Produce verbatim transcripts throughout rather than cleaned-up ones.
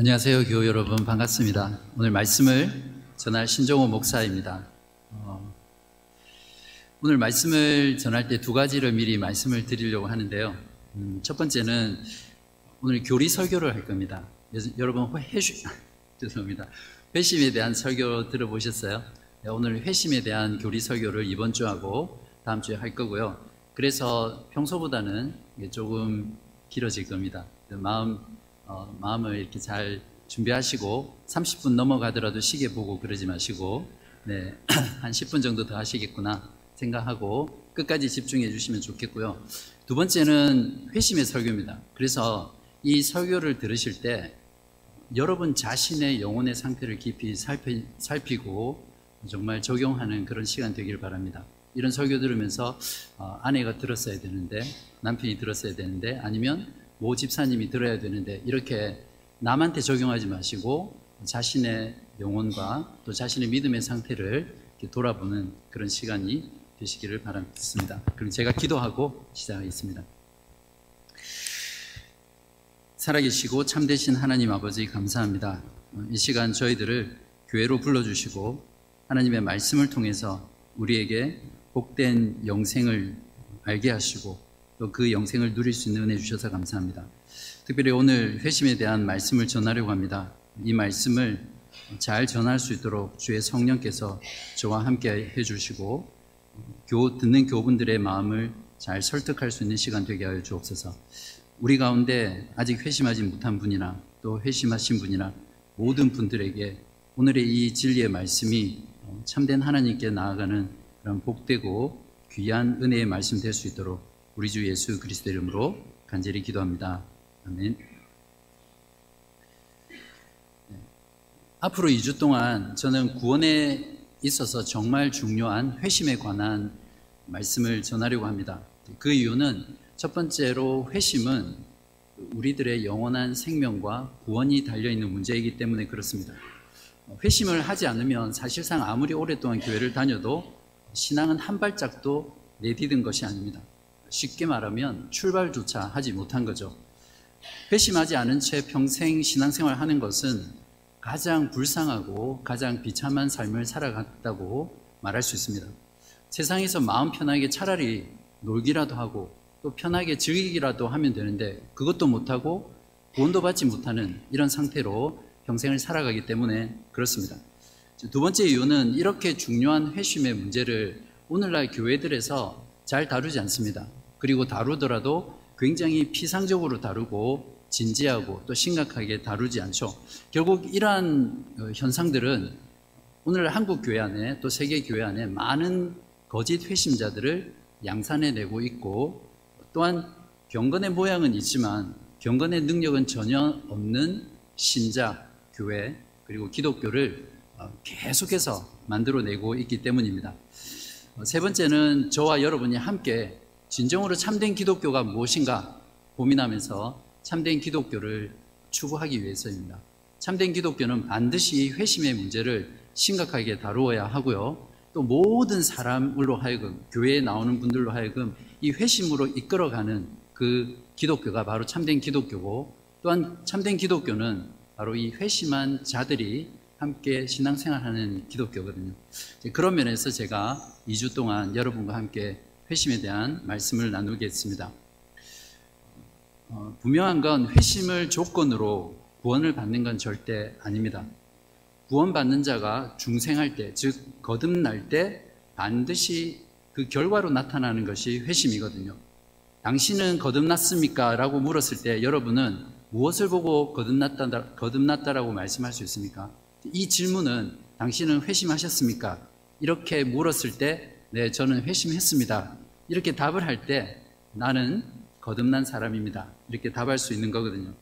안녕하세요, 교우 여러분. 반갑습니다. 오늘 말씀을 전할 신종호 목사입니다. 어, 오늘 말씀을 전할 때 두 가지를 미리 말씀을 드리려고 하는데요. 음, 첫 번째는 오늘 교리 설교를 할 겁니다. 여러분 회심, 죄송합니다. 회심에 대한 설교 들어보셨어요? 오늘 회심에 대한 교리 설교를 이번 주하고 다음 주에 할 거고요. 그래서 평소보다는 조금 길어질 겁니다. 마음 어, 마음을 이렇게 잘 준비하시고 삼십 분 넘어가더라도 시계 보고 그러지 마시고 네, 한 십 분 정도 더 하시겠구나 생각하고 끝까지 집중해 주시면 좋겠고요. 두 번째는 회심의 설교입니다. 그래서 이 설교를 들으실 때 여러분 자신의 영혼의 상태를 깊이 살피, 살피고 정말 적용하는 그런 시간 되길 바랍니다. 이런 설교 들으면서 어, 아내가 들었어야 되는데, 남편이 들었어야 되는데, 아니면 모 집사님이 들어야 되는데, 이렇게 남한테 적용하지 마시고 자신의 영혼과 또 자신의 믿음의 상태를 이렇게 돌아보는 그런 시간이 되시기를 바랍니다. 그럼 제가 기도하고 시작하겠습니다. 살아계시고 참되신 하나님 아버지, 감사합니다. 이 시간 저희들을 교회로 불러주시고 하나님의 말씀을 통해서 우리에게 복된 영생을 알게 하시고 또 그 영생을 누릴 수 있는 은혜 주셔서 감사합니다. 특별히 오늘 회심에 대한 말씀을 전하려고 합니다. 이 말씀을 잘 전할 수 있도록 주의 성령께서 저와 함께 해주시고 교, 듣는 교우분들의 마음을 잘 설득할 수 있는 시간 되게 하여 주옵소서. 우리 가운데 아직 회심하지 못한 분이나 또 회심하신 분이나 모든 분들에게 오늘의 이 진리의 말씀이 참된 하나님께 나아가는 그런 복되고 귀한 은혜의 말씀 될 수 있도록 우리 주 예수 그리스도의 이름으로 간절히 기도합니다. 아멘. 앞으로 이 주 동안 저는 구원에 있어서 정말 중요한 회심에 관한 말씀을 전하려고 합니다. 그 이유는 첫 번째로 회심은 우리들의 영원한 생명과 구원이 달려있는 문제이기 때문에 그렇습니다. 회심을 하지 않으면 사실상 아무리 오랫동안 교회를 다녀도 신앙은 한 발짝도 내딛은 것이 아닙니다. 쉽게 말하면 출발조차 하지 못한 거죠. 회심하지 않은 채 평생 신앙생활 하는 것은 가장 불쌍하고 가장 비참한 삶을 살아갔다고 말할 수 있습니다. 세상에서 마음 편하게 차라리 놀기라도 하고 또 편하게 즐기기라도 하면 되는데 그것도 못하고 구원도 받지 못하는 이런 상태로 평생을 살아가기 때문에 그렇습니다. 두 번째 이유는 이렇게 중요한 회심의 문제를 오늘날 교회들에서 잘 다루지 않습니다. 그리고 다루더라도 굉장히 피상적으로 다루고 진지하고 또 심각하게 다루지 않죠. 결국 이러한 현상들은 오늘 한국 교회 안에 또 세계 교회 안에 많은 거짓 회심자들을 양산해내고 있고 또한 경건의 모양은 있지만 경건의 능력은 전혀 없는 신자, 교회 그리고 기독교를 계속해서 만들어내고 있기 때문입니다. 세 번째는 저와 여러분이 함께 진정으로 참된 기독교가 무엇인가 고민하면서 참된 기독교를 추구하기 위해서입니다. 참된 기독교는 반드시 회심의 문제를 심각하게 다루어야 하고요. 또 모든 사람으로 하여금, 교회에 나오는 분들로 하여금 이 회심으로 이끌어가는 그 기독교가 바로 참된 기독교고 또한 참된 기독교는 바로 이 회심한 자들이 함께 신앙생활하는 기독교거든요. 그런 면에서 제가 이 주 동안 여러분과 함께 회심에 대한 말씀을 나누겠습니다. 어, 분명한 건 회심을 조건으로 구원을 받는 건 절대 아닙니다. 구원받는 자가 중생할 때, 즉 거듭날 때 반드시 그 결과로 나타나는 것이 회심이거든요. 당신은 거듭났습니까? 라고 물었을 때 여러분은 무엇을 보고 거듭났다, 거듭났다라고 말씀할 수 있습니까? 이 질문은 당신은 회심하셨습니까? 이렇게 물었을 때 네, 저는 회심했습니다. 이렇게 답을 할 때 나는 거듭난 사람입니다. 이렇게 답할 수 있는 거거든요.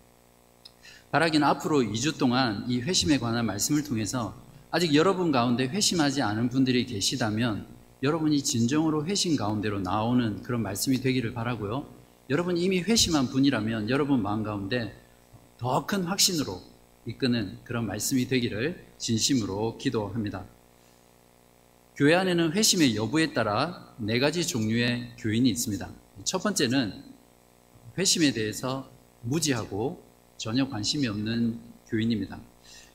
바라기는 앞으로 이 주 동안 이 회심에 관한 말씀을 통해서 아직 여러분 가운데 회심하지 않은 분들이 계시다면 여러분이 진정으로 회심 가운데로 나오는 그런 말씀이 되기를 바라고요. 여러분 이미 회심한 분이라면 여러분 마음 가운데 더 큰 확신으로 이끄는 그런 말씀이 되기를 진심으로 기도합니다. 교회 안에는 회심의 여부에 따라 네 가지 종류의 교인이 있습니다. 첫 번째는 회심에 대해서 무지하고 전혀 관심이 없는 교인입니다.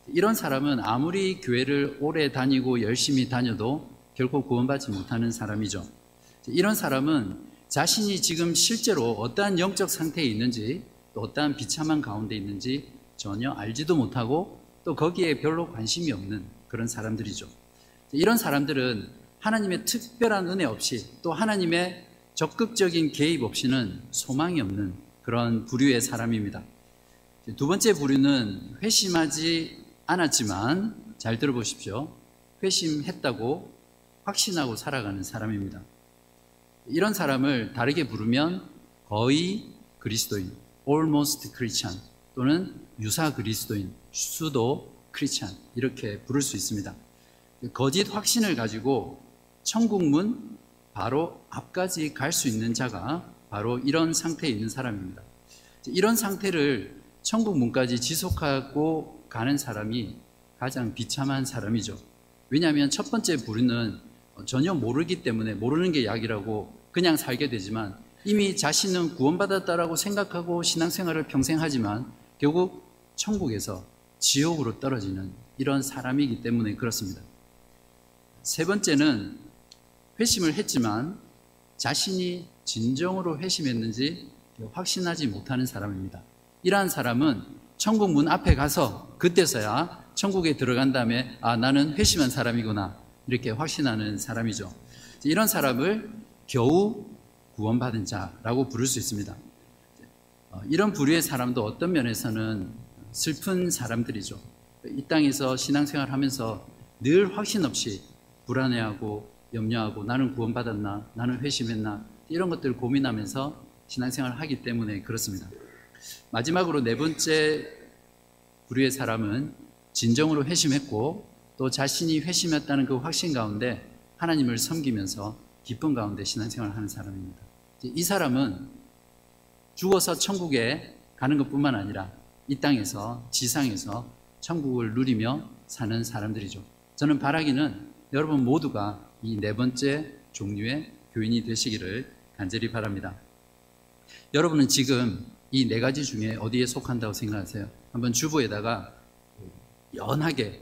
이런 사람은 아무리 교회를 오래 다니고 열심히 다녀도 결코 구원받지 못하는 사람이죠. 이런 사람은 자신이 지금 실제로 어떠한 영적 상태에 있는지 또 어떠한 비참한 가운데 있는지 전혀 알지도 못하고 또 거기에 별로 관심이 없는 그런 사람들이죠. 이런 사람들은 하나님의 특별한 은혜 없이 또 하나님의 적극적인 개입 없이는 소망이 없는 그런 부류의 사람입니다. 두 번째 부류는 회심하지 않았지만, 잘 들어보십시오, 회심했다고 확신하고 살아가는 사람입니다. 이런 사람을 다르게 부르면 거의 그리스도인, almost Christian, 또는 유사 그리스도인, 수도 크리스찬, 이렇게 부를 수 있습니다. 거짓 확신을 가지고 천국문 바로 앞까지 갈 수 있는 자가 바로 이런 상태에 있는 사람입니다. 이런 상태를 천국문까지 지속하고 가는 사람이 가장 비참한 사람이죠. 왜냐하면 첫 번째 부류는 전혀 모르기 때문에, 모르는 게 약이라고 그냥 살게 되지만, 이미 자신은 구원받았다라고 생각하고 신앙생활을 평생 하지만 결국 천국에서 지옥으로 떨어지는 이런 사람이기 때문에 그렇습니다. 세 번째는 회심을 했지만 자신이 진정으로 회심했는지 확신하지 못하는 사람입니다. 이러한 사람은 천국 문 앞에 가서 그때서야 천국에 들어간 다음에 아, 나는 회심한 사람이구나, 이렇게 확신하는 사람이죠. 이런 사람을 겨우 구원받은 자라고 부를 수 있습니다. 이런 부류의 사람도 어떤 면에서는 슬픈 사람들이죠. 이 땅에서 신앙생활하면서 늘 확신 없이 불안해하고 염려하고 나는 구원받았나, 나는 회심했나, 이런 것들을 고민하면서 신앙생활을 하기 때문에 그렇습니다. 마지막으로 네 번째 부류의 사람은 진정으로 회심했고 또 자신이 회심했다는 그 확신 가운데 하나님을 섬기면서 기쁨 가운데 신앙생활을 하는 사람입니다. 이 사람은 죽어서 천국에 가는 것뿐만 아니라 이 땅에서, 지상에서 천국을 누리며 사는 사람들이죠. 저는 바라기는 여러분 모두가 이 네 번째 종류의 교인이 되시기를 간절히 바랍니다. 여러분은 지금 이 네 가지 중에 어디에 속한다고 생각하세요? 한번 주부에다가 연하게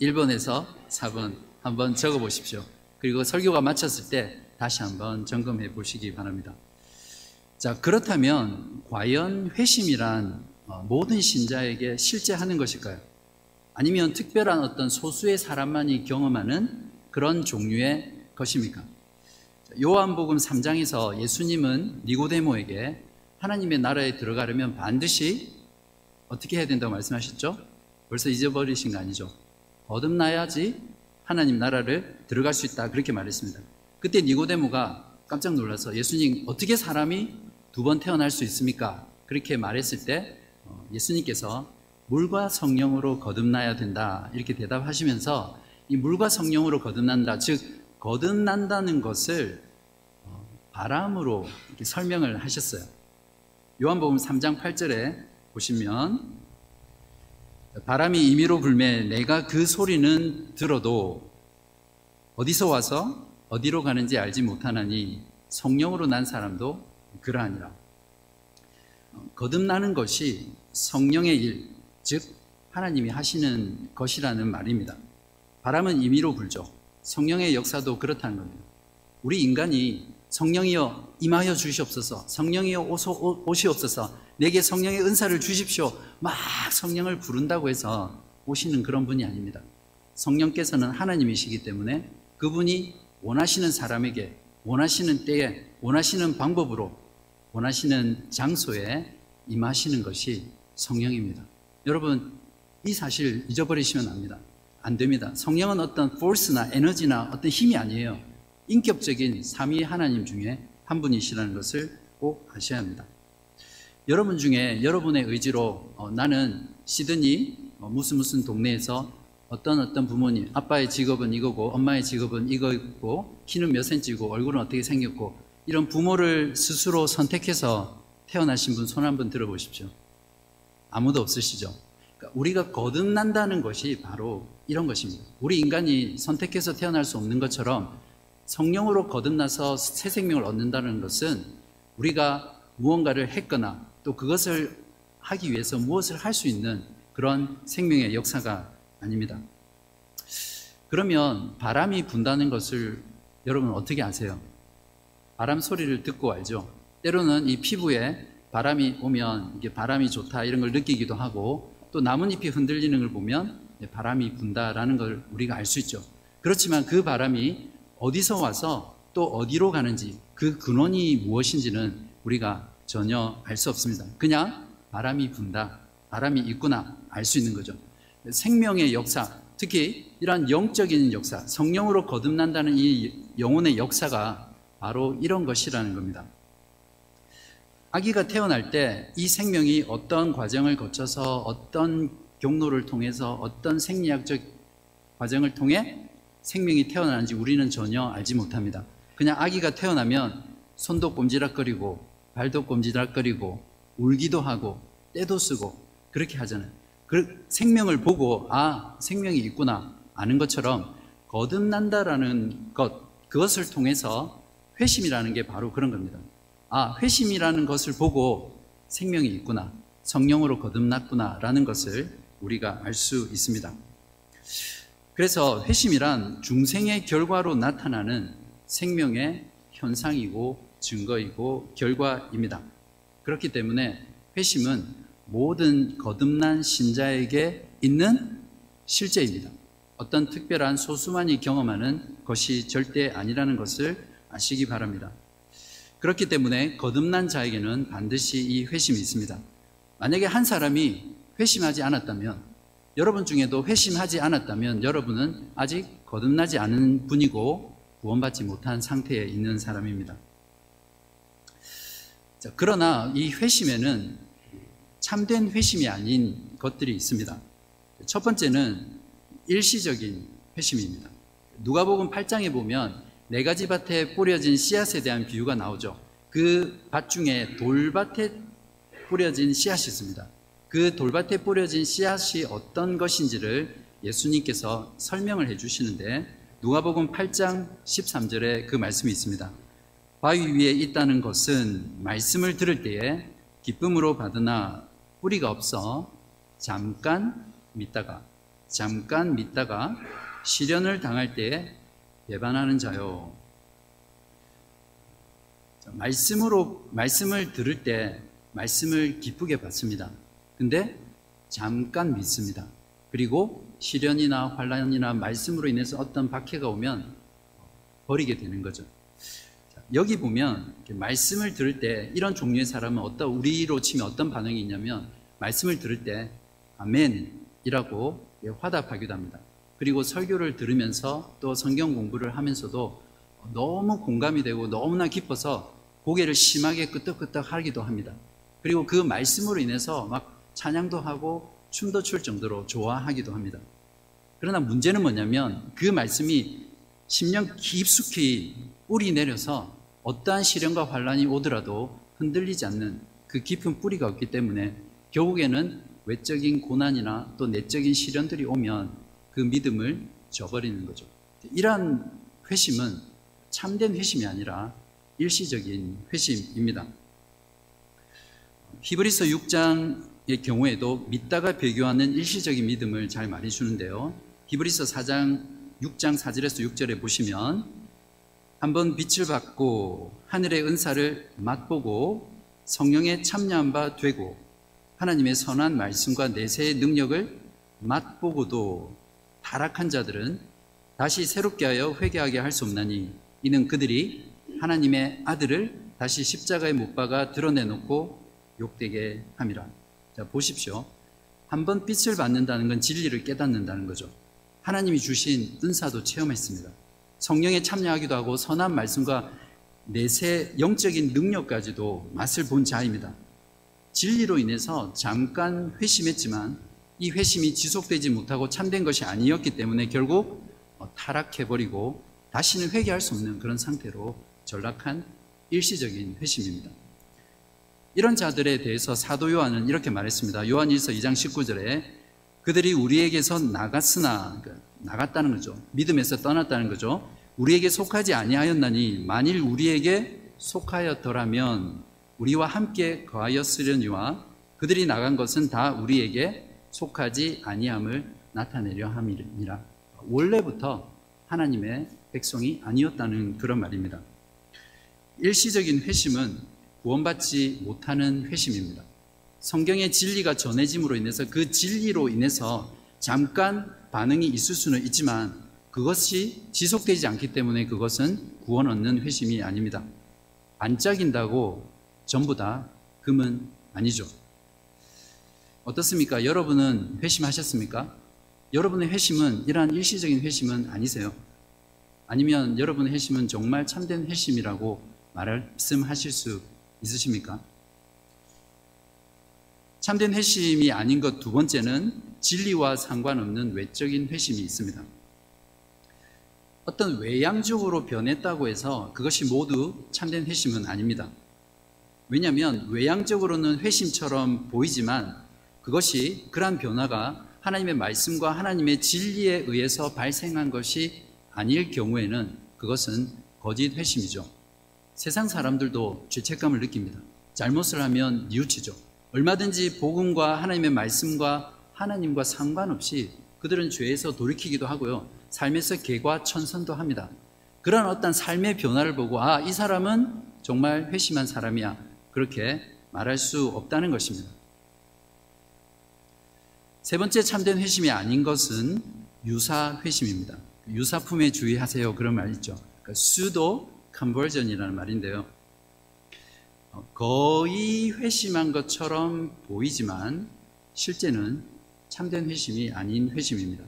일 번에서 사 번 한번 적어보십시오. 그리고 설교가 마쳤을 때 다시 한번 점검해 보시기 바랍니다. 자, 그렇다면 과연 회심이란 모든 신자에게 실제 하는 것일까요? 아니면 특별한 어떤 소수의 사람만이 경험하는 그런 종류의 것입니까? 요한복음 삼 장에서 예수님은 니고데모에게 하나님의 나라에 들어가려면 반드시 어떻게 해야 된다고 말씀하셨죠? 벌써 잊어버리신 거 아니죠? 거듭나야지 하나님 나라를 들어갈 수 있다, 그렇게 말했습니다. 그때 니고데모가 깜짝 놀라서 예수님, 어떻게 사람이 두 번 태어날 수 있습니까? 그렇게 말했을 때 예수님께서 물과 성령으로 거듭나야 된다, 이렇게 대답하시면서 이 물과 성령으로 거듭난다, 즉 거듭난다는 것을 바람으로 이렇게 설명을 하셨어요. 요한복음 삼 장 팔 절에 보시면 바람이 임의로 불매 내가 그 소리는 들어도 어디서 와서 어디로 가는지 알지 못하나니 성령으로 난 사람도 그러하니라. 거듭나는 것이 성령의 일, 즉 하나님이 하시는 것이라는 말입니다. 바람은 임의로 불죠. 성령의 역사도 그렇다는 겁니다. 우리 인간이 성령이여 임하여 주시옵소서, 성령이여 오소, 오시옵소서, 내게 성령의 은사를 주십시오, 막 성령을 부른다고 해서 오시는 그런 분이 아닙니다. 성령께서는 하나님이시기 때문에 그분이 원하시는 사람에게 원하시는 때에 원하시는 방법으로 원하시는 장소에 임하시는 것이 성령입니다. 여러분, 이 사실 잊어버리시면 압니다. 안 됩니다. 성령은 어떤 force나 에너지나 어떤 힘이 아니에요. 인격적인 삼위 하나님 중에 한 분이시라는 것을 꼭 아셔야 합니다. 여러분 중에 여러분의 의지로 어, 나는 시드니 어, 무슨 무슨 동네에서 어떤 어떤 부모님, 아빠의 직업은 이거고 엄마의 직업은 이거고 키는 몇 센치고 얼굴은 어떻게 생겼고, 이런 부모를 스스로 선택해서 태어나신 분 손 한번 들어보십시오. 아무도 없으시죠? 그러니까 우리가 거듭난다는 것이 바로 이런 것입니다. 우리 인간이 선택해서 태어날 수 없는 것처럼 성령으로 거듭나서 새 생명을 얻는다는 것은 우리가 무언가를 했거나 또 그것을 하기 위해서 무엇을 할 수 있는 그런 생명의 역사가 아닙니다. 그러면 바람이 분다는 것을 여러분은 어떻게 아세요? 바람 소리를 듣고 알죠. 때로는 이 피부에 바람이 오면 이게 바람이 좋다 이런 걸 느끼기도 하고, 또 나뭇잎이 흔들리는 걸 보면 바람이 분다라는 걸 우리가 알 수 있죠. 그렇지만 그 바람이 어디서 와서 또 어디로 가는지, 그 근원이 무엇인지는 우리가 전혀 알 수 없습니다. 그냥 바람이 분다, 바람이 있구나 알 수 있는 거죠. 생명의 역사, 특히 이러한 영적인 역사, 성령으로 거듭난다는 이 영혼의 역사가 바로 이런 것이라는 겁니다. 아기가 태어날 때 이 생명이 어떤 과정을 거쳐서 어떤 경로를 통해서 어떤 생리학적 과정을 통해 생명이 태어나는지 우리는 전혀 알지 못합니다. 그냥 아기가 태어나면 손도 꼼지락거리고 발도 꼼지락거리고 울기도 하고 떼도 쓰고 그렇게 하잖아요. 그 생명을 보고 아, 생명이 있구나 아는 것처럼 거듭난다라는 것, 그것을 통해서 회심이라는 게 바로 그런 겁니다. 아, 회심이라는 것을 보고 생명이 있구나, 성령으로 거듭났구나 라는 것을 우리가 알 수 있습니다. 그래서 회심이란 중생의 결과로 나타나는 생명의 현상이고 증거이고 결과입니다. 그렇기 때문에 회심은 모든 거듭난 신자에게 있는 실제입니다. 어떤 특별한 소수만이 경험하는 것이 절대 아니라는 것을 아시기 바랍니다. 그렇기 때문에 거듭난 자에게는 반드시 이 회심이 있습니다. 만약에 한 사람이 회심하지 않았다면, 여러분 중에도 회심하지 않았다면 여러분은 아직 거듭나지 않은 분이고 구원받지 못한 상태에 있는 사람입니다. 자, 그러나 이 회심에는 참된 회심이 아닌 것들이 있습니다. 첫 번째는 일시적인 회심입니다. 누가복음 팔 장에 보면 네 가지 밭에 뿌려진 씨앗에 대한 비유가 나오죠. 그 밭 중에 돌밭에 뿌려진 씨앗이 있습니다. 그 돌밭에 뿌려진 씨앗이 어떤 것인지를 예수님께서 설명을 해주시는데 누가복음 팔 장 십삼 절에 그 말씀이 있습니다. 바위 위에 있다는 것은 말씀을 들을 때에 기쁨으로 받으나 뿌리가 없어 잠깐 믿다가 잠깐 믿다가 시련을 당할 때에 배반하는 자요. 말씀으로, 말씀을 들을 때 말씀을 기쁘게 받습니다. 근데 잠깐 믿습니다. 그리고 시련이나 환난이나 말씀으로 인해서 어떤 박해가 오면 버리게 되는 거죠. 여기 보면 말씀을 들을 때 이런 종류의 사람은 어떤, 우리로 치면 어떤 반응이 있냐면 말씀을 들을 때 아멘이라고 화답하기도 합니다. 그리고 설교를 들으면서 또 성경 공부를 하면서도 너무 공감이 되고 너무나 기뻐서 고개를 심하게 끄덕끄덕 하기도 합니다. 그리고 그 말씀으로 인해서 막 찬양도 하고 춤도 출 정도로 좋아하기도 합니다. 그러나 문제는 뭐냐면 그 말씀이 심령 깊숙이 뿌리 내려서 어떠한 시련과 환난이 오더라도 흔들리지 않는 그 깊은 뿌리가 없기 때문에 결국에는 외적인 고난이나 또 내적인 시련들이 오면 그 믿음을 저버리는 거죠. 이러한 회심은 참된 회심이 아니라 일시적인 회심입니다. 히브리서 육 장의 경우에도 믿다가 배교하는 일시적인 믿음을 잘 말해주는데요. 히브리서 사 장 육 장 사 절에서 육 절에 보시면 한번 빛을 받고 하늘의 은사를 맛보고 성령에 참여한 바 되고 하나님의 선한 말씀과 내세의 능력을 맛보고도 타락한 자들은 다시 새롭게 하여 회개하게 할 수 없나니 이는 그들이 하나님의 아들을 다시 십자가에 못 박아 드러내놓고 욕되게 함이라. 자, 보십시오. 한번 빛을 받는다는 건 진리를 깨닫는다는 거죠. 하나님이 주신 은사도 체험했습니다. 성령에 참여하기도 하고 선한 말씀과 내세 영적인 능력까지도 맛을 본 자입니다. 진리로 인해서 잠깐 회심했지만 이 회심이 지속되지 못하고 참된 것이 아니었기 때문에 결국 타락해버리고 다시는 회개할 수 없는 그런 상태로 전락한 일시적인 회심입니다. 이런 자들에 대해서 사도 요한은 이렇게 말했습니다. 요한 일 서 이 장 십구 절에 그들이 우리에게서 나갔으나, 나갔다는 거죠. 믿음에서 떠났다는 거죠. 우리에게 속하지 아니하였나니 만일 우리에게 속하였더라면 우리와 함께 거하였으려니와 그들이 나간 것은 다 우리에게 속하지 아니함을 나타내려 함이라. 원래부터 하나님의 백성이 아니었다는 그런 말입니다. 일시적인 회심은 구원받지 못하는 회심입니다. 성경의 진리가 전해짐으로 인해서 그 진리로 인해서 잠깐 반응이 있을 수는 있지만 그것이 지속되지 않기 때문에 그것은 구원 얻는 회심이 아닙니다. 반짝인다고 전부 다 금은 아니죠. 어떻습니까? 여러분은 회심하셨습니까? 여러분의 회심은 이러한 일시적인 회심은 아니세요? 아니면 여러분의 회심은 정말 참된 회심이라고 말씀하실 수 있으십니까? 참된 회심이 아닌 것 두 번째는 진리와 상관없는 외적인 회심이 있습니다. 어떤 외향적으로 변했다고 해서 그것이 모두 참된 회심은 아닙니다. 왜냐하면 외향적으로는 회심처럼 보이지만 그것이 그러한 변화가 하나님의 말씀과 하나님의 진리에 의해서 발생한 것이 아닐 경우에는 그것은 거짓 회심이죠. 세상 사람들도 죄책감을 느낍니다. 잘못을 하면 뉘우치죠. 얼마든지 복음과 하나님의 말씀과 하나님과 상관없이 그들은 죄에서 돌이키기도 하고요. 삶에서 개과천선도 합니다. 그런 어떤 삶의 변화를 보고 아, 이 사람은 정말 회심한 사람이야. 그렇게 말할 수 없다는 것입니다. 세 번째 참된 회심이 아닌 것은 유사 회심입니다. 유사품에 주의하세요. 그런 말 있죠. 그러니까 pseudo conversion이라는 말인데요. 거의 회심한 것처럼 보이지만 실제는 참된 회심이 아닌 회심입니다.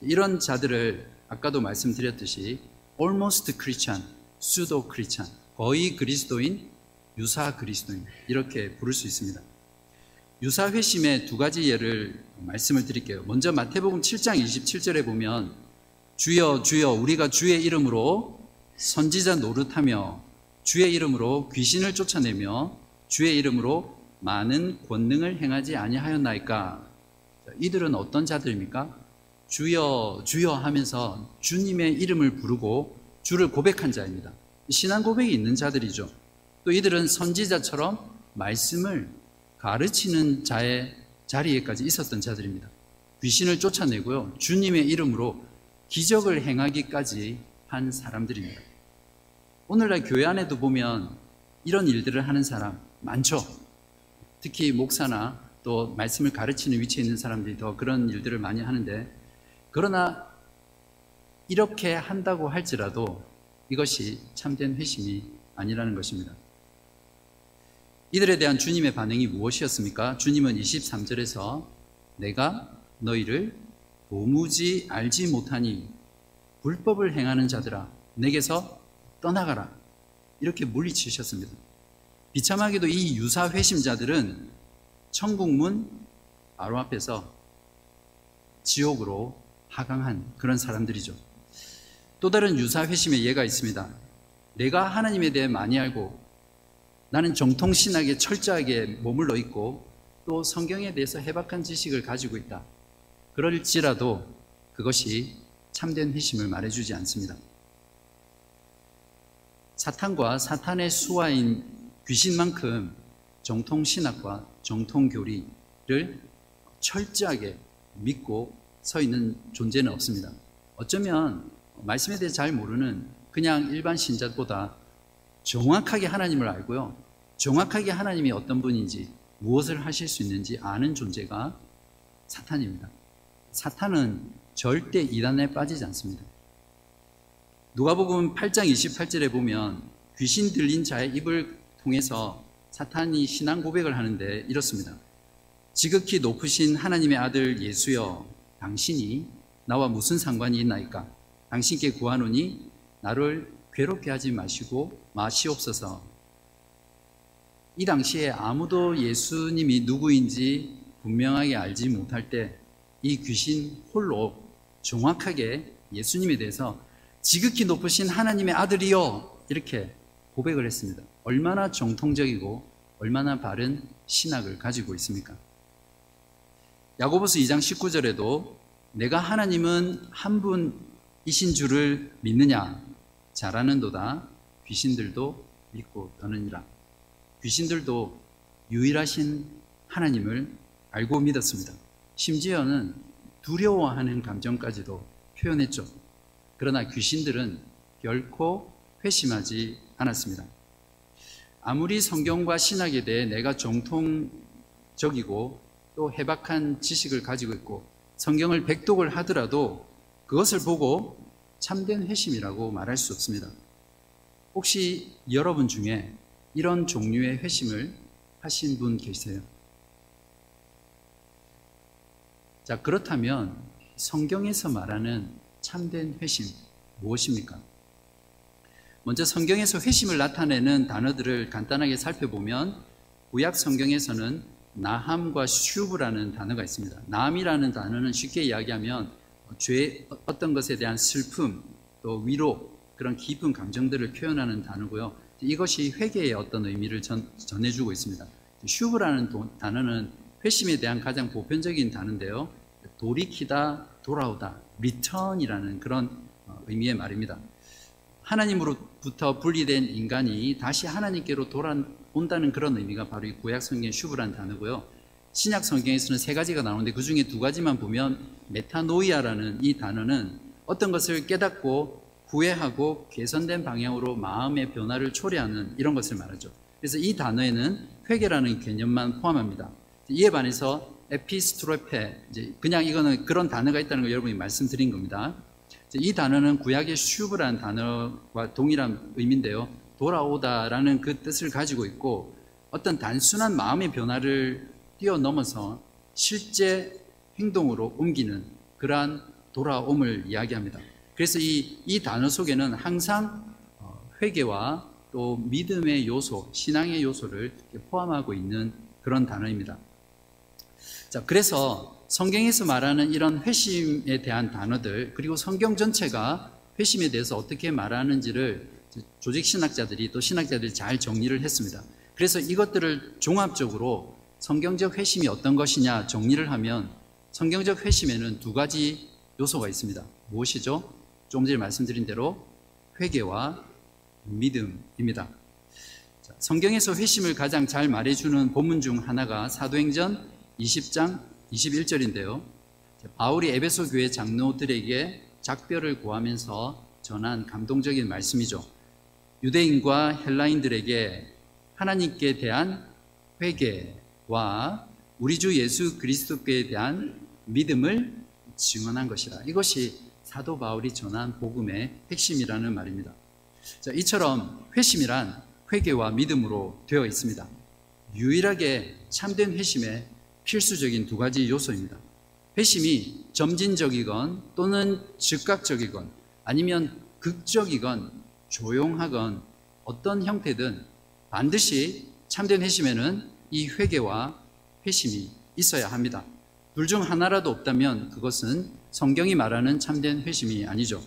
이런 자들을 아까도 말씀드렸듯이 almost Christian, pseudo Christian, 거의 그리스도인, 유사 그리스도인 이렇게 부를 수 있습니다. 유사 회심의 두 가지 예를 말씀을 드릴게요. 먼저 마태복음 칠 장 이십칠 절에 보면 주여 주여 우리가 주의 이름으로 선지자 노릇하며 주의 이름으로 귀신을 쫓아내며 주의 이름으로 많은 권능을 행하지 아니하였나이까. 이들은 어떤 자들입니까? 주여 주여 하면서 주님의 이름을 부르고 주를 고백한 자입니다. 신앙 고백이 있는 자들이죠. 또 이들은 선지자처럼 말씀을 가르치는 자의 자리에까지 있었던 자들입니다. 귀신을 쫓아내고요. 주님의 이름으로 기적을 행하기까지 한 사람들입니다. 오늘날 교회 안에도 보면 이런 일들을 하는 사람 많죠. 특히 목사나 또 말씀을 가르치는 위치에 있는 사람들이 더 그런 일들을 많이 하는데, 그러나 이렇게 한다고 할지라도 이것이 참된 회심이 아니라는 것입니다. 이들에 대한 주님의 반응이 무엇이었습니까? 주님은 이십삼 절에서 내가 너희를 도무지 알지 못하니 불법을 행하는 자들아 내게서 떠나가라 이렇게 물리치셨습니다. 비참하게도 이 유사 회심자들은 천국문 바로 앞에서 지옥으로 하강한 그런 사람들이죠. 또 다른 유사 회심의 예가 있습니다. 내가 하나님에 대해 많이 알고 나는 정통신학에 철저하게 머물러 있고 또 성경에 대해서 해박한 지식을 가지고 있다. 그럴지라도 그것이 참된 회심을 말해주지 않습니다. 사탄과 사탄의 수하인 귀신만큼 정통신학과 정통교리를 철저하게 믿고 서 있는 존재는 없습니다. 어쩌면 말씀에 대해 잘 모르는 그냥 일반 신자보다 정확하게 하나님을 알고요. 정확하게 하나님이 어떤 분인지 무엇을 하실 수 있는지 아는 존재가 사탄입니다. 사탄은 절대 이단에 빠지지 않습니다. 누가복음 팔 장 이십팔 절에 보면 귀신 들린 자의 입을 통해서 사탄이 신앙 고백을 하는데 이렇습니다. 지극히 높으신 하나님의 아들 예수여 당신이 나와 무슨 상관이 있나이까. 당신께 구하노니 나를 괴롭게 하지 마시고 마시옵소서. 이 당시에 아무도 예수님이 누구인지 분명하게 알지 못할 때 이 귀신 홀로 정확하게 예수님에 대해서 지극히 높으신 하나님의 아들이요 이렇게 고백을 했습니다. 얼마나 정통적이고 얼마나 바른 신학을 가지고 있습니까? 야고보서 이 장 십구 절에도 내가 하나님은 한 분이신 줄을 믿느냐 잘하는도다 귀신들도 믿고 떠느니라. 귀신들도 유일하신 하나님을 알고 믿었습니다. 심지어는 두려워하는 감정까지도 표현했죠. 그러나 귀신들은 결코 회심하지 않았습니다. 아무리 성경과 신학에 대해 내가 정통적이고 또 해박한 지식을 가지고 있고 성경을 백독을 하더라도 그것을 보고 참된 회심이라고 말할 수 없습니다. 혹시 여러분 중에 이런 종류의 회심을 하신 분 계세요? 자, 그렇다면 성경에서 말하는 참된 회심 무엇입니까? 먼저 성경에서 회심을 나타내는 단어들을 간단하게 살펴보면 구약 성경에서는 나함과 슈브라는 단어가 있습니다. 나함이라는 단어는 쉽게 이야기하면 죄 어떤 것에 대한 슬픔, 또 위로, 그런 깊은 감정들을 표현하는 단어고요. 이것이 회개의 어떤 의미를 전, 전해주고 있습니다. 슈브라는 도, 단어는 회심에 대한 가장 보편적인 단어인데요. 돌이키다, 돌아오다, return이라는 그런 의미의 말입니다. 하나님으로부터 분리된 인간이 다시 하나님께로 돌아온다는 그런 의미가 바로 이 구약 성경의 슈브라는 단어고요. 신약 성경에서는 세 가지가 나오는데 그 중에 두 가지만 보면 메타노이아라는 이 단어는 어떤 것을 깨닫고 구애하고 개선된 방향으로 마음의 변화를 초래하는 이런 것을 말하죠. 그래서 이 단어에는 회개라는 개념만 포함합니다. 이에 반해서 에피스트로페, 이제 그냥 이거는 그런 단어가 있다는 걸 여러분이 말씀드린 겁니다. 이 단어는 구약의 슈브라는 단어와 동일한 의미인데요. 돌아오다라는 그 뜻을 가지고 있고 어떤 단순한 마음의 변화를 뛰어넘어서 실제 행동으로 옮기는 그러한 돌아옴을 이야기합니다. 그래서 이, 이 단어 속에는 항상 회개와 또 믿음의 요소, 신앙의 요소를 포함하고 있는 그런 단어입니다. 자, 그래서 성경에서 말하는 이런 회심에 대한 단어들, 그리고 성경 전체가 회심에 대해서 어떻게 말하는지를 조직신학자들이 또 신학자들이 잘 정리를 했습니다. 그래서 이것들을 종합적으로 성경적 회심이 어떤 것이냐 정리를 하면 성경적 회심에는 두 가지 요소가 있습니다. 무엇이죠? 조금 전에 말씀드린 대로 회개와 믿음입니다. 자, 성경에서 회심을 가장 잘 말해주는 본문 중 하나가 사도행전 이십 장 이십일 절인데요. 바울이 에베소 교회 장로들에게 작별을 구하면서 전한 감동적인 말씀이죠. 유대인과 헬라인들에게 하나님께 대한 회개와 우리 주 예수 그리스도께 대한 믿음을 증언한 것이라. 이것이 사도 바울이 전한 복음의 핵심이라는 말입니다. 자, 이처럼 회심이란 회개와 믿음으로 되어 있습니다. 유일하게 참된 회심의 필수적인 두 가지 요소입니다. 회심이 점진적이건 또는 즉각적이건 아니면 극적이건 조용하건 어떤 형태든 반드시 참된 회심에는 이 회개와 회심이 있어야 합니다. 둘 중 하나라도 없다면 그것은 성경이 말하는 참된 회심이 아니죠.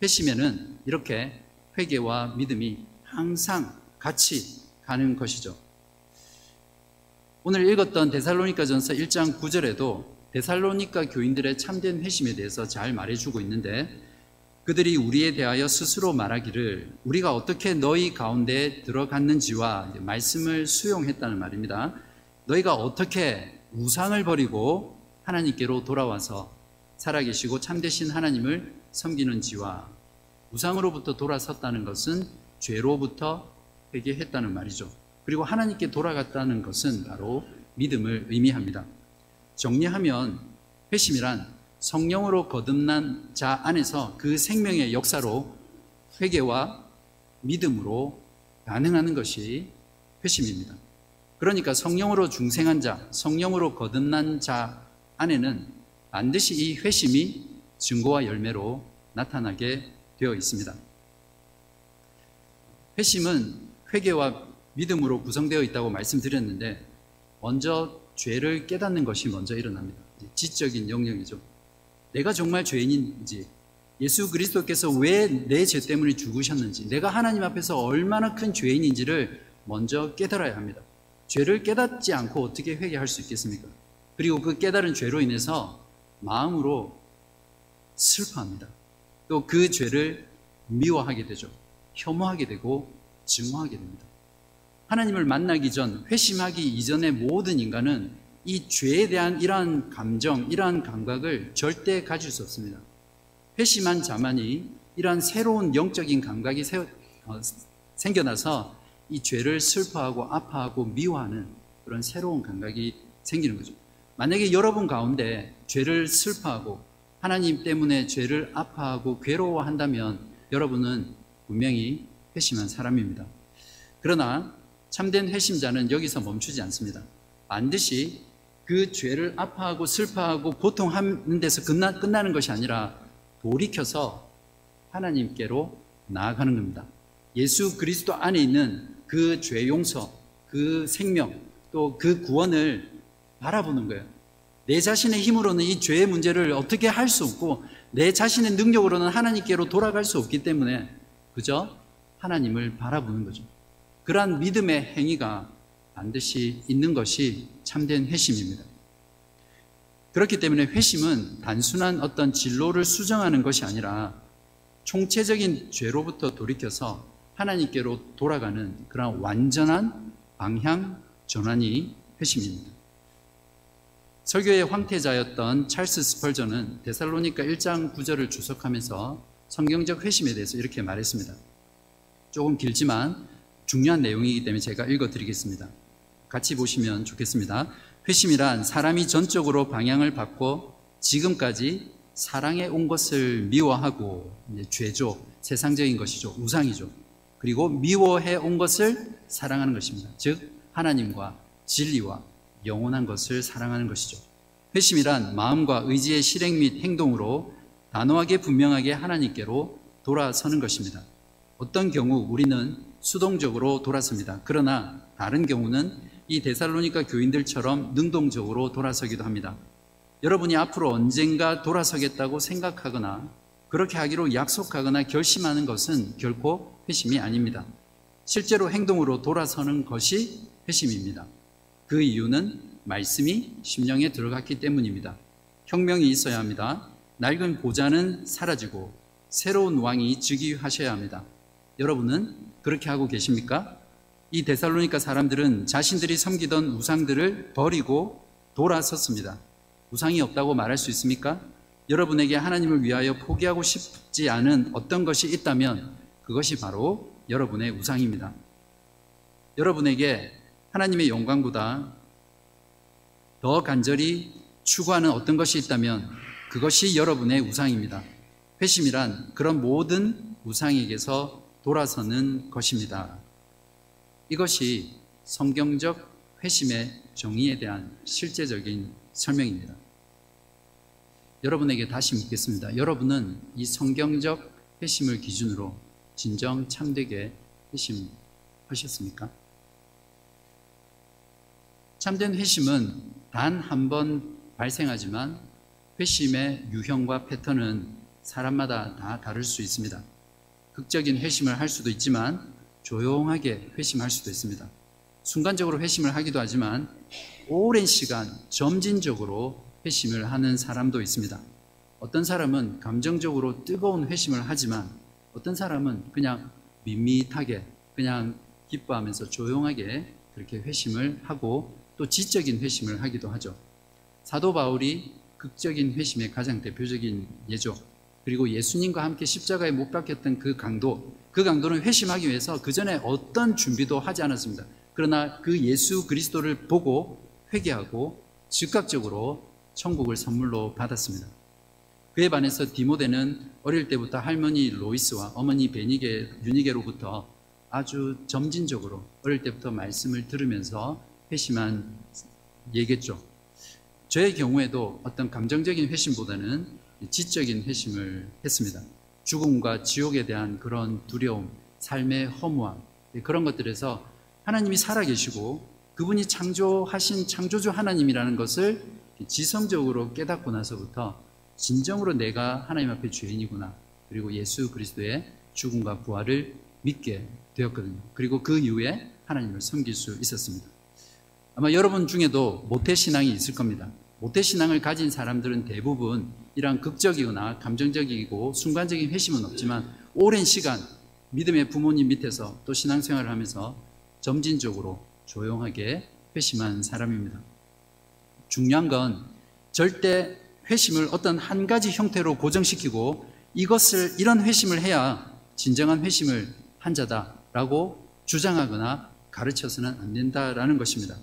회심에는 이렇게 회개와 믿음이 항상 같이 가는 것이죠. 오늘 읽었던 데살로니가 전서 일 장 구 절에도 데살로니가 교인들의 참된 회심에 대해서 잘 말해주고 있는데 그들이 우리에 대하여 스스로 말하기를 우리가 어떻게 너희 가운데 들어갔는지와 말씀을 수용했다는 말입니다. 너희가 어떻게 우상을 버리고 하나님께로 돌아와서 살아계시고 참되신 하나님을 섬기는지와 우상으로부터 돌아섰다는 것은 죄로부터 회개했다는 말이죠. 그리고 하나님께 돌아갔다는 것은 바로 믿음을 의미합니다. 정리하면 회심이란 성령으로 거듭난 자 안에서 그 생명의 역사로 회개와 믿음으로 반응하는 것이 회심입니다. 그러니까 성령으로 중생한 자, 성령으로 거듭난 자 안에는 반드시 이 회심이 증거와 열매로 나타나게 되어 있습니다. 회심은 회개와 믿음으로 구성되어 있다고 말씀드렸는데 먼저 죄를 깨닫는 것이 먼저 일어납니다. 지적인 영역이죠. 내가 정말 죄인인지, 예수 그리스도께서 왜 내 죄 때문에 죽으셨는지, 내가 하나님 앞에서 얼마나 큰 죄인인지를 먼저 깨달아야 합니다. 죄를 깨닫지 않고 어떻게 회개할 수 있겠습니까? 그리고 그 깨달은 죄로 인해서 마음으로 슬퍼합니다. 또 그 죄를 미워하게 되죠. 혐오하게 되고 증오하게 됩니다. 하나님을 만나기 전, 회심하기 이전의 모든 인간은 이 죄에 대한 이러한 감정, 이러한 감각을 절대 가질 수 없습니다. 회심한 자만이 이러한 새로운 영적인 감각이 세, 어, 생겨나서 이 죄를 슬퍼하고 아파하고 미워하는 그런 새로운 감각이 생기는 거죠. 만약에 여러분 가운데 죄를 슬퍼하고 하나님 때문에 죄를 아파하고 괴로워한다면 여러분은 분명히 회심한 사람입니다. 그러나 참된 회심자는 여기서 멈추지 않습니다. 반드시 그 죄를 아파하고 슬퍼하고 고통하는 데서 끝나, 끝나는 것이 아니라 돌이켜서 하나님께로 나아가는 겁니다. 예수 그리스도 안에 있는 그 죄 용서, 그 생명, 또 그 구원을 바라보는 거예요. 내 자신의 힘으로는 이 죄의 문제를 어떻게 할 수 없고 내 자신의 능력으로는 하나님께로 돌아갈 수 없기 때문에 그저 하나님을 바라보는 거죠. 그러한 믿음의 행위가 반드시 있는 것이 참된 회심입니다. 그렇기 때문에 회심은 단순한 어떤 진로를 수정하는 것이 아니라 총체적인 죄로부터 돌이켜서 하나님께로 돌아가는 그런 완전한 방향 전환이 회심입니다. 설교의 황태자였던 찰스 스펄전은 데살로니가 일 장 구 절을 주석하면서 성경적 회심에 대해서 이렇게 말했습니다. 조금 길지만 중요한 내용이기 때문에 제가 읽어드리겠습니다. 같이 보시면 좋겠습니다. 회심이란 사람이 전적으로 방향을 바꿔 지금까지 사랑에 온 것을 미워하고, 이제 죄죠, 세상적인 것이죠, 우상이죠. 그리고 미워해 온 것을 사랑하는 것입니다. 즉 하나님과 진리와 영원한 것을 사랑하는 것이죠. 회심이란 마음과 의지의 실행 및 행동으로 단호하게 분명하게 하나님께로 돌아서는 것입니다. 어떤 경우 우리는 수동적으로 돌아섭니다. 그러나 다른 경우는 이 데살로니가 교인들처럼 능동적으로 돌아서기도 합니다. 여러분이 앞으로 언젠가 돌아서겠다고 생각하거나 그렇게 하기로 약속하거나 결심하는 것은 결코 회심이 아닙니다. 실제로 행동으로 돌아서는 것이 회심입니다. 그 이유는 말씀이 심령에 들어갔기 때문입니다. 혁명이 있어야 합니다. 낡은 보좌는 사라지고 새로운 왕이 즉위하셔야 합니다. 여러분은 그렇게 하고 계십니까? 이 데살로니가 사람들은 자신들이 섬기던 우상들을 버리고 돌아섰습니다. 우상이 없다고 말할 수 있습니까? 여러분에게 하나님을 위하여 포기하고 싶지 않은 어떤 것이 있다면 그것이 바로 여러분의 우상입니다. 여러분에게 하나님의 영광보다 더 간절히 추구하는 어떤 것이 있다면 그것이 여러분의 우상입니다. 회심이란 그런 모든 우상에게서 돌아서는 것입니다. 이것이 성경적 회심의 정의에 대한 실제적인 설명입니다. 여러분에게 다시 묻겠습니다. 여러분은 이 성경적 회심을 기준으로 진정 참되게 회심하셨습니까? 참된 회심은 단 한 번 발생하지만 회심의 유형과 패턴은 사람마다 다 다를 수 있습니다. 극적인 회심을 할 수도 있지만 조용하게 회심할 수도 있습니다. 순간적으로 회심을 하기도 하지만 오랜 시간 점진적으로 회심을 하는 사람도 있습니다. 어떤 사람은 감정적으로 뜨거운 회심을 하지만 어떤 사람은 그냥 밋밋하게 그냥 기뻐하면서 조용하게 그렇게 회심을 하고 또 지적인 회심을 하기도 하죠. 사도 바울이 극적인 회심의 가장 대표적인 예죠. 그리고 예수님과 함께 십자가에 못 박혔던 그 강도, 그 강도는 회심하기 위해서 그 전에 어떤 준비도 하지 않았습니다. 그러나 그 예수 그리스도를 보고 회개하고 즉각적으로 천국을 선물로 받았습니다. 그에 반해서 디모데는 어릴 때부터 할머니 로이스와 어머니 베니게, 유니게로부터 아주 점진적으로 어릴 때부터 말씀을 들으면서 회심한 예겠죠. 저의 경우에도 어떤 감정적인 회심보다는 지적인 회심을 했습니다. 죽음과 지옥에 대한 그런 두려움, 삶의 허무함, 그런 것들에서 하나님이 살아계시고 그분이 창조하신 창조주 하나님이라는 것을 지성적으로 깨닫고 나서부터 진정으로 내가 하나님 앞에 죄인이구나, 그리고 예수 그리스도의 죽음과 부활을 믿게 되었거든요. 그리고 그 이후에 하나님을 섬길 수 있었습니다. 아마 여러분 중에도 모태신앙이 있을 겁니다. 모태신앙을 가진 사람들은 대부분 이런 극적이거나 감정적이고 순간적인 회심은 없지만 오랜 시간 믿음의 부모님 밑에서 또 신앙생활을 하면서 점진적으로 조용하게 회심한 사람입니다. 중요한 건 절대 회심을 어떤 한 가지 형태로 고정시키고 이것을 이런 회심을 해야 진정한 회심을 한 자다라고 주장하거나 가르쳐서는 안 된다라는 것입니다.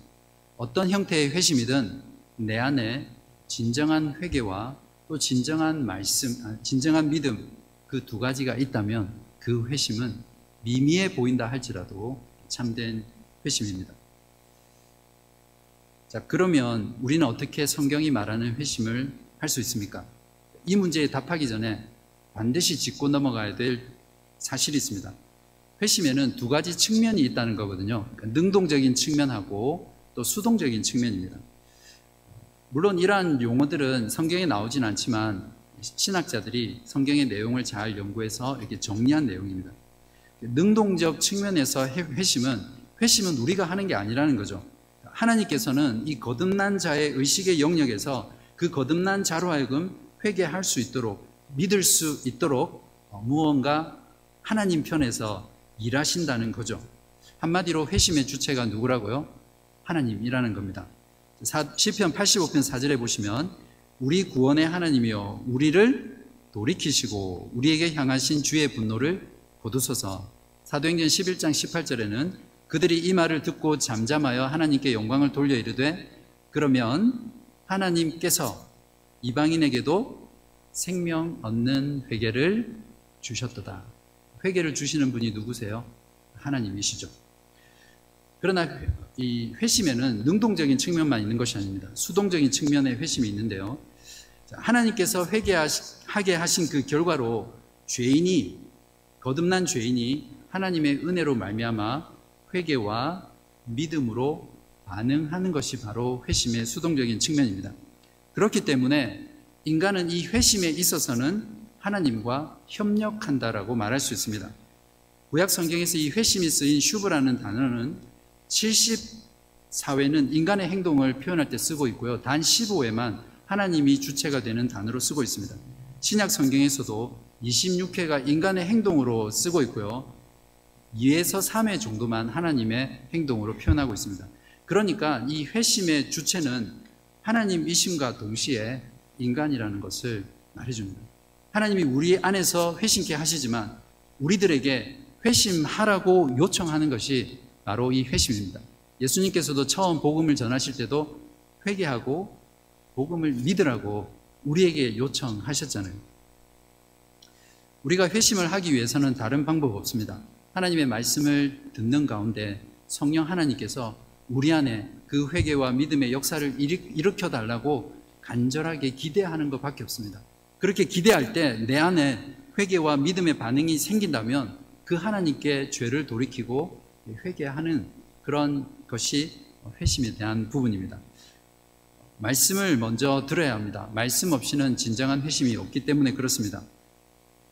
어떤 형태의 회심이든 내 안에 진정한 회개와 또 진정한 말씀, 진정한 믿음 그 두 가지가 있다면 그 회심은 미미해 보인다 할지라도 참된 회심입니다. 자, 그러면 우리는 어떻게 성경이 말하는 회심을 할 수 있습니까? 이 문제에 답하기 전에 반드시 짚고 넘어가야 될 사실이 있습니다. 회심에는 두 가지 측면이 있다는 거거든요. 그러니까 능동적인 측면하고 또 수동적인 측면입니다. 물론 이러한 용어들은 성경에 나오진 않지만 신학자들이 성경의 내용을 잘 연구해서 이렇게 정리한 내용입니다. 능동적 측면에서 회심은 회심은 우리가 하는 게 아니라는 거죠. 하나님께서는 이 거듭난 자의 의식의 영역에서 그 거듭난 자로 하여금 회개할 수 있도록, 믿을 수 있도록 무언가 하나님 편에서 일하신다는 거죠. 한마디로 회심의 주체가 누구라고요? 하나님이라는 겁니다. 시편 팔십오 편 사 절에 보시면 우리 구원의 하나님이여 우리를 돌이키시고 우리에게 향하신 주의 분노를 거두소서. 사도행전 십일 장 십팔 절에는 그들이 이 말을 듣고 잠잠하여 하나님께 영광을 돌려 이르되 그러면 하나님께서 이방인에게도 생명 얻는 회개를 주셨도다. 회개를 주시는 분이 누구세요? 하나님이시죠. 그러나 이 회심에는 능동적인 측면만 있는 것이 아닙니다. 수동적인 측면의 회심이 있는데요. 하나님께서 회개하게 하신 그 결과로 죄인이, 거듭난 죄인이 하나님의 은혜로 말미암아 회개와 믿음으로 반응하는 것이 바로 회심의 수동적인 측면입니다. 그렇기 때문에 인간은 이 회심에 있어서는 하나님과 협력한다라고 말할 수 있습니다. 구약 성경에서 이 회심이 쓰인 슈브라는 단어는 칠십사 회는 인간의 행동을 표현할 때 쓰고 있고요. 단 십오 회만 하나님이 주체가 되는 단어로 쓰고 있습니다. 신약 성경에서도 이십육 회가 인간의 행동으로 쓰고 있고요. 이에서 삼 회 정도만 하나님의 행동으로 표현하고 있습니다. 그러니까 이 회심의 주체는 하나님이심과 동시에 인간이라는 것을 말해줍니다. 하나님이 우리 안에서 회심케 하시지만 우리들에게 회심하라고 요청하는 것이 바로 이 회심입니다. 예수님께서도 처음 복음을 전하실 때도 회개하고 복음을 믿으라고 우리에게 요청하셨잖아요. 우리가 회심을 하기 위해서는 다른 방법 없습니다. 하나님의 말씀을 듣는 가운데 성령 하나님께서 우리 안에 그 회개와 믿음의 역사를 일으켜달라고 간절하게 기대하는 것밖에 없습니다. 그렇게 기대할 때 내 안에 회개와 믿음의 반응이 생긴다면 그 하나님께 죄를 돌이키고 회개하는 그런 것이 회심에 대한 부분입니다. 말씀을 먼저 들어야 합니다. 말씀 없이는 진정한 회심이 없기 때문에 그렇습니다.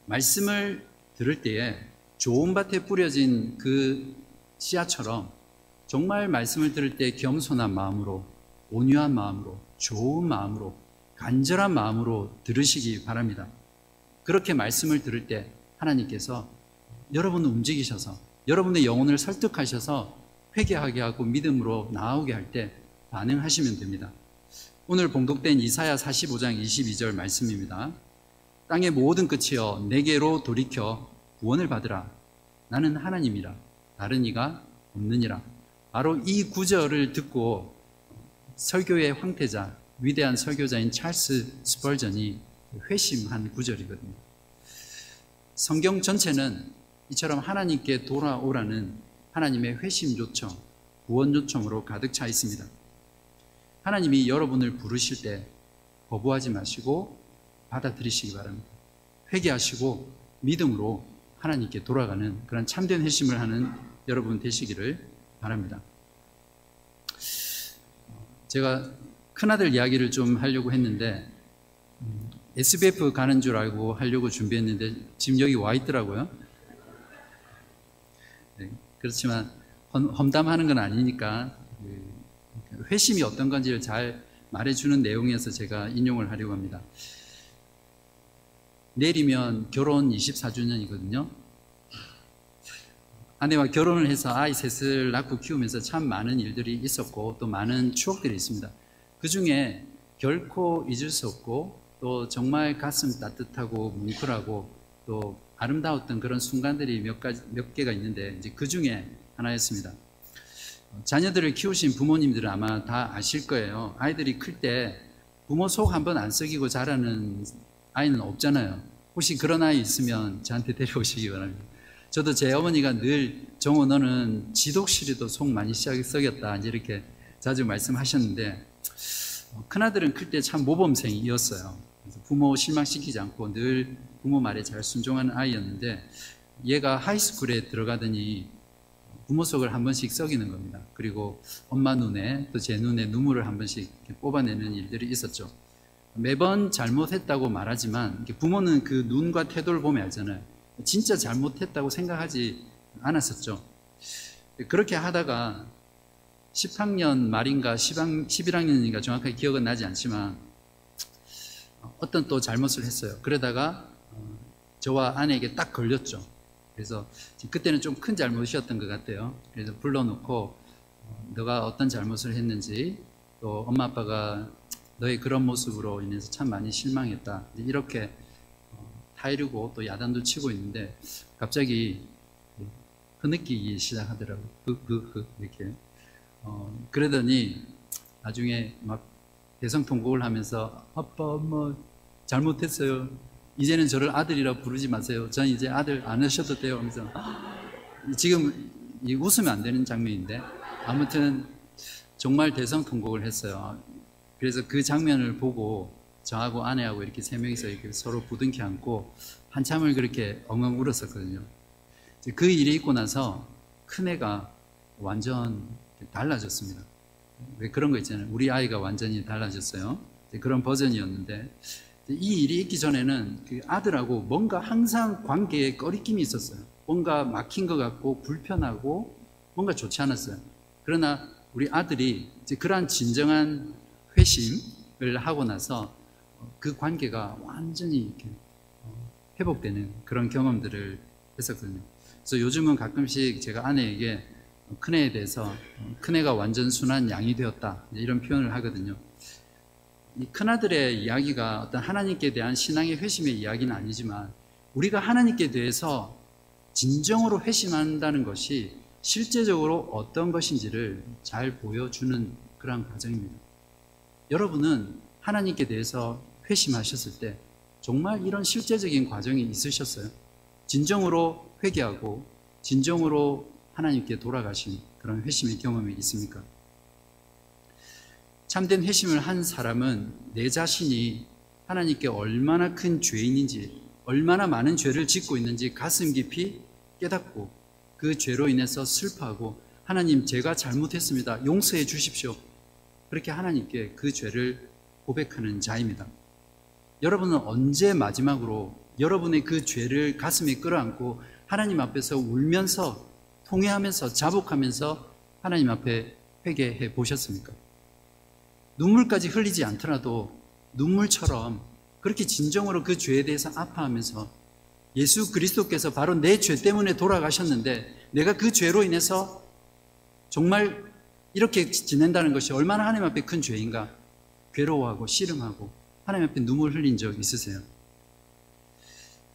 말씀을 들을 때에 좋은 밭에 뿌려진 그 씨앗처럼 정말 말씀을 들을 때 겸손한 마음으로, 온유한 마음으로, 좋은 마음으로, 간절한 마음으로 들으시기 바랍니다. 그렇게 말씀을 들을 때 하나님께서 여러분을 움직이셔서 여러분의 영혼을 설득하셔서 회개하게 하고 믿음으로 나아오게 할 때 반응하시면 됩니다. 오늘 봉독된 이사야 사십오 장 이십이 절 말씀입니다. 땅의 모든 끝이여 내게로 돌이켜 구원을 받으라. 나는 하나님이라 다른 이가 없느니라. 바로 이 구절을 듣고 설교의 황태자, 위대한 설교자인 찰스 스펄전이 회심한 구절이거든요. 성경 전체는 이처럼 하나님께 돌아오라는 하나님의 회심 요청, 구원 요청으로 가득 차 있습니다. 하나님이 여러분을 부르실 때 거부하지 마시고 받아들이시기 바랍니다. 회개하시고 믿음으로 하나님께 돌아가는 그런 참된 회심을 하는 여러분 되시기를 바랍니다. 제가 큰아들 이야기를 좀 하려고 했는데 에스비에프 가는 줄 알고 하려고 준비했는데 지금 여기 와 있더라고요. 네, 그렇지만 험담하는 건 아니니까 회심이 어떤 건지를 잘 말해주는 내용에서 제가 인용을 하려고 합니다. 내일이면 결혼 이십사 주년이거든요. 아내와 결혼을 해서 아이 셋을 낳고 키우면서 참 많은 일들이 있었고 또 많은 추억들이 있습니다. 그 중에 결코 잊을 수 없고 또 정말 가슴 따뜻하고 뭉클하고 또 아름다웠던 그런 순간들이 몇 가지, 몇 개가 있는데 이제 그 중에 하나였습니다. 자녀들을 키우신 부모님들은 아마 다 아실 거예요. 아이들이 클 때 부모 속 한 번 안 썩이고 자라는 아이는 없잖아요. 혹시 그런 아이 있으면 저한테 데려오시기 바랍니다. 저도 제 어머니가 늘 정호 너는 지독실에도 속 많이 썩였다 이제 이렇게 자주 말씀하셨는데 큰아들은 클 때 참 모범생이었어요. 그래서 부모 실망시키지 않고 늘 부모 말에 잘 순종하는 아이였는데 얘가 하이스쿨에 들어가더니 부모 속을 한 번씩 썩이는 겁니다. 그리고 엄마 눈에 또 제 눈에 눈물을 한 번씩 이렇게 뽑아내는 일들이 있었죠. 매번 잘못했다고 말하지만 부모는 그 눈과 태도를 보면 알잖아요. 진짜 잘못했다고 생각하지 않았었죠. 그렇게 하다가 십 학년 말인가 십일 학년인가 정확하게 기억은 나지 않지만 어떤 또 잘못을 했어요. 그러다가 저와 아내에게 딱 걸렸죠. 그래서 그때는 좀 큰 잘못이었던 것 같아요. 그래서 불러놓고 너가 어떤 잘못을 했는지 또 엄마 아빠가 너의 그런 모습으로 인해서 참 많이 실망했다. 이렇게 타이르고 또 야단도 치고 있는데 갑자기 흐느끼기 시작하더라고요. 흑흑흑 이렇게. 어, 그러더니 나중에 막 대성통곡을 하면서 아빠 엄마 잘못했어요. 이제는 저를 아들이라 부르지 마세요. 전 이제 아들 안 하셔도 돼요. 하면서 지금 웃으면 안 되는 장면인데 아무튼 정말 대성통곡을 했어요. 그래서 그 장면을 보고 저하고 아내하고 이렇게 세 명이서 이렇게 서로 부둥켜 안고 한참을 그렇게 엉엉 울었었거든요. 그 일이 있고 나서 큰애가 완전 달라졌습니다. 왜 그런 거 있잖아요. 우리 아이가 완전히 달라졌어요. 그런 버전이었는데 이 일이 있기 전에는 그 아들하고 뭔가 항상 관계에 꺼리낌이 있었어요. 뭔가 막힌 것 같고 불편하고 뭔가 좋지 않았어요. 그러나 우리 아들이 이제 그러한 진정한 회심을 하고 나서 그 관계가 완전히 이렇게 회복되는 그런 경험들을 했었거든요. 그래서 요즘은 가끔씩 제가 아내에게 큰애에 대해서 큰애가 완전 순한 양이 되었다 이런 표현을 하거든요. 이 큰아들의 이야기가 어떤 하나님께 대한 신앙의 회심의 이야기는 아니지만 우리가 하나님께 대해서 진정으로 회심한다는 것이 실제적으로 어떤 것인지를 잘 보여주는 그런 과정입니다. 여러분은 하나님께 대해서 회심하셨을 때 정말 이런 실제적인 과정이 있으셨어요? 진정으로 회개하고 진정으로 하나님께 돌아가신 그런 회심의 경험이 있습니까? 참된 회심을 한 사람은 내 자신이 하나님께 얼마나 큰 죄인인지 얼마나 많은 죄를 짓고 있는지 가슴 깊이 깨닫고 그 죄로 인해서 슬퍼하고 하나님 제가 잘못했습니다. 용서해 주십시오. 그렇게 하나님께 그 죄를 고백하는 자입니다. 여러분은 언제 마지막으로 여러분의 그 죄를 가슴에 끌어안고 하나님 앞에서 울면서 통회하면서 자복하면서 하나님 앞에 회개해 보셨습니까? 눈물까지 흘리지 않더라도 눈물처럼 그렇게 진정으로 그 죄에 대해서 아파하면서 예수 그리스도께서 바로 내 죄 때문에 돌아가셨는데 내가 그 죄로 인해서 정말 이렇게 지낸다는 것이 얼마나 하나님 앞에 큰 죄인가 괴로워하고 씨름하고 하나님 앞에 눈물 흘린 적 있으세요?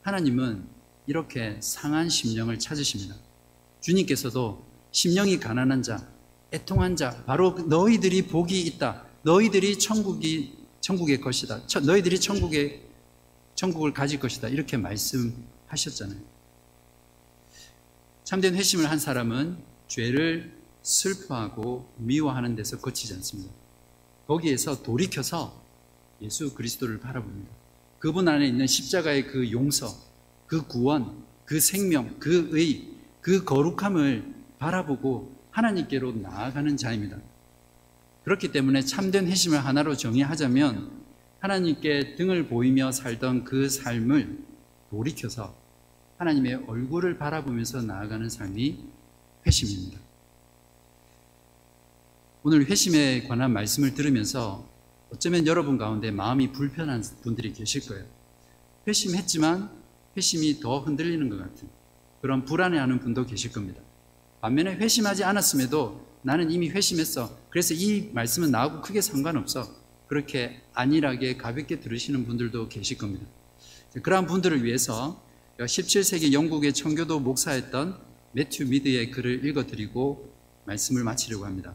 하나님은 이렇게 상한 심령을 찾으십니다. 주님께서도 심령이 가난한 자, 애통한 자, 바로 너희들이 복이 있다. 너희들이 천국이, 천국의 것이다. 처, 너희들이 천국의, 천국을 가질 것이다. 이렇게 말씀하셨잖아요. 참된 회심을 한 사람은 죄를 슬퍼하고 미워하는 데서 거치지 않습니다. 거기에서 돌이켜서 예수 그리스도를 바라봅니다. 그분 안에 있는 십자가의 그 용서, 그 구원, 그 생명, 그 의, 그 거룩함을 바라보고 하나님께로 나아가는 자입니다. 그렇기 때문에 참된 회심을 하나로 정의하자면 하나님께 등을 보이며 살던 그 삶을 돌이켜서 하나님의 얼굴을 바라보면서 나아가는 삶이 회심입니다. 오늘 회심에 관한 말씀을 들으면서 어쩌면 여러분 가운데 마음이 불편한 분들이 계실 거예요. 회심했지만 회심이 더 흔들리는 것 같은 그런 불안해하는 분도 계실 겁니다. 반면에 회심하지 않았음에도 나는 이미 회심했어. 그래서 이 말씀은 나하고 크게 상관없어. 그렇게 안일하게 가볍게 들으시는 분들도 계실 겁니다. 그러한 분들을 위해서 십칠 세기 영국의 청교도 목사였던 매튜 미드의 글을 읽어드리고 말씀을 마치려고 합니다.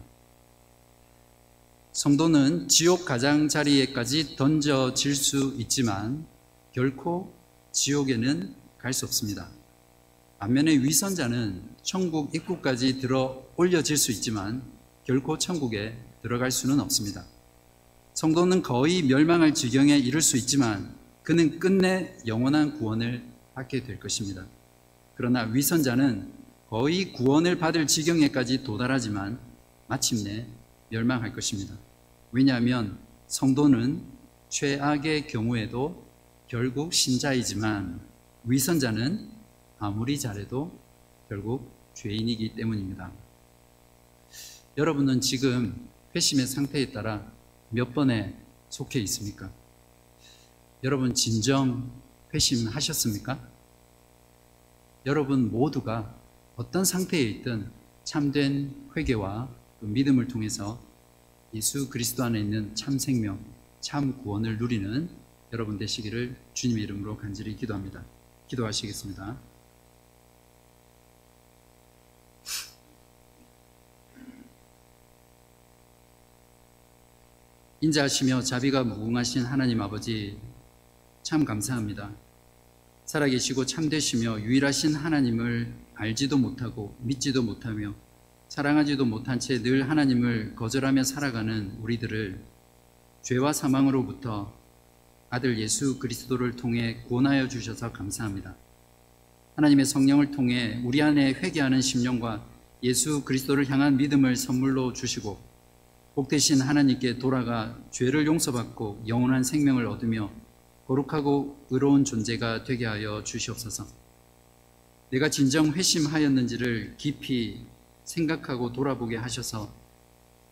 성도는 지옥 가장자리에까지 던져질 수 있지만 결코 지옥에는 갈 수 없습니다. 반면에 위선자는 천국 입구까지 들어 올려질 수 있지만 결코 천국에 들어갈 수는 없습니다. 성도는 거의 멸망할 지경에 이를 수 있지만 그는 끝내 영원한 구원을 받게 될 것입니다. 그러나 위선자는 거의 구원을 받을 지경에까지 도달하지만 마침내 멸망할 것입니다. 왜냐하면 성도는 최악의 경우에도 결국 신자이지만 위선자는 아무리 잘해도 결국 죄인이기 때문입니다. 여러분은 지금 회심의 상태에 따라 몇 번에 속해 있습니까? 여러분 진정 회심하셨습니까? 여러분 모두가 어떤 상태에 있든 참된 회개와 그 믿음을 통해서 예수 그리스도 안에 있는 참 생명, 참 구원을 누리는 여러분 되시기를 주님의 이름으로 간절히 기도합니다. 기도하시겠습니다. 인자하시며 자비가 무궁하신 하나님 아버지, 참 감사합니다. 살아계시고 참되시며 유일하신 하나님을 알지도 못하고 믿지도 못하며 사랑하지도 못한 채 늘 하나님을 거절하며 살아가는 우리들을 죄와 사망으로부터 아들 예수 그리스도를 통해 구원하여 주셔서 감사합니다. 하나님의 성령을 통해 우리 안에 회개하는 심령과 예수 그리스도를 향한 믿음을 선물로 주시고 복되신 하나님께 돌아가 죄를 용서받고 영원한 생명을 얻으며 거룩하고 의로운 존재가 되게 하여 주시옵소서. 내가 진정 회심하였는지를 깊이 생각하고 돌아보게 하셔서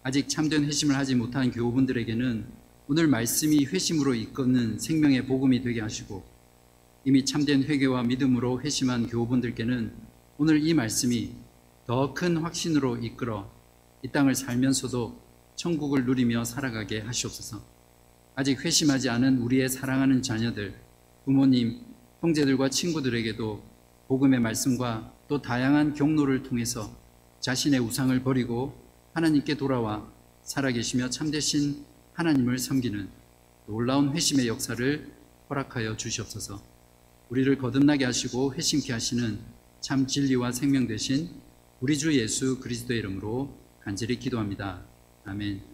아직 참된 회심을 하지 못한 교우분들에게는 오늘 말씀이 회심으로 이끄는 생명의 복음이 되게 하시고 이미 참된 회개와 믿음으로 회심한 교우분들께는 오늘 이 말씀이 더 큰 확신으로 이끌어 이 땅을 살면서도 천국을 누리며 살아가게 하시옵소서. 아직 회심하지 않은 우리의 사랑하는 자녀들, 부모님, 형제들과 친구들에게도 복음의 말씀과 또 다양한 경로를 통해서 자신의 우상을 버리고 하나님께 돌아와 살아계시며 참되신 하나님을 섬기는 놀라운 회심의 역사를 허락하여 주시옵소서. 우리를 거듭나게 하시고 회심케 하시는 참 진리와 생명 되신 우리 주 예수 그리스도의 이름으로 간절히 기도합니다. 아멘.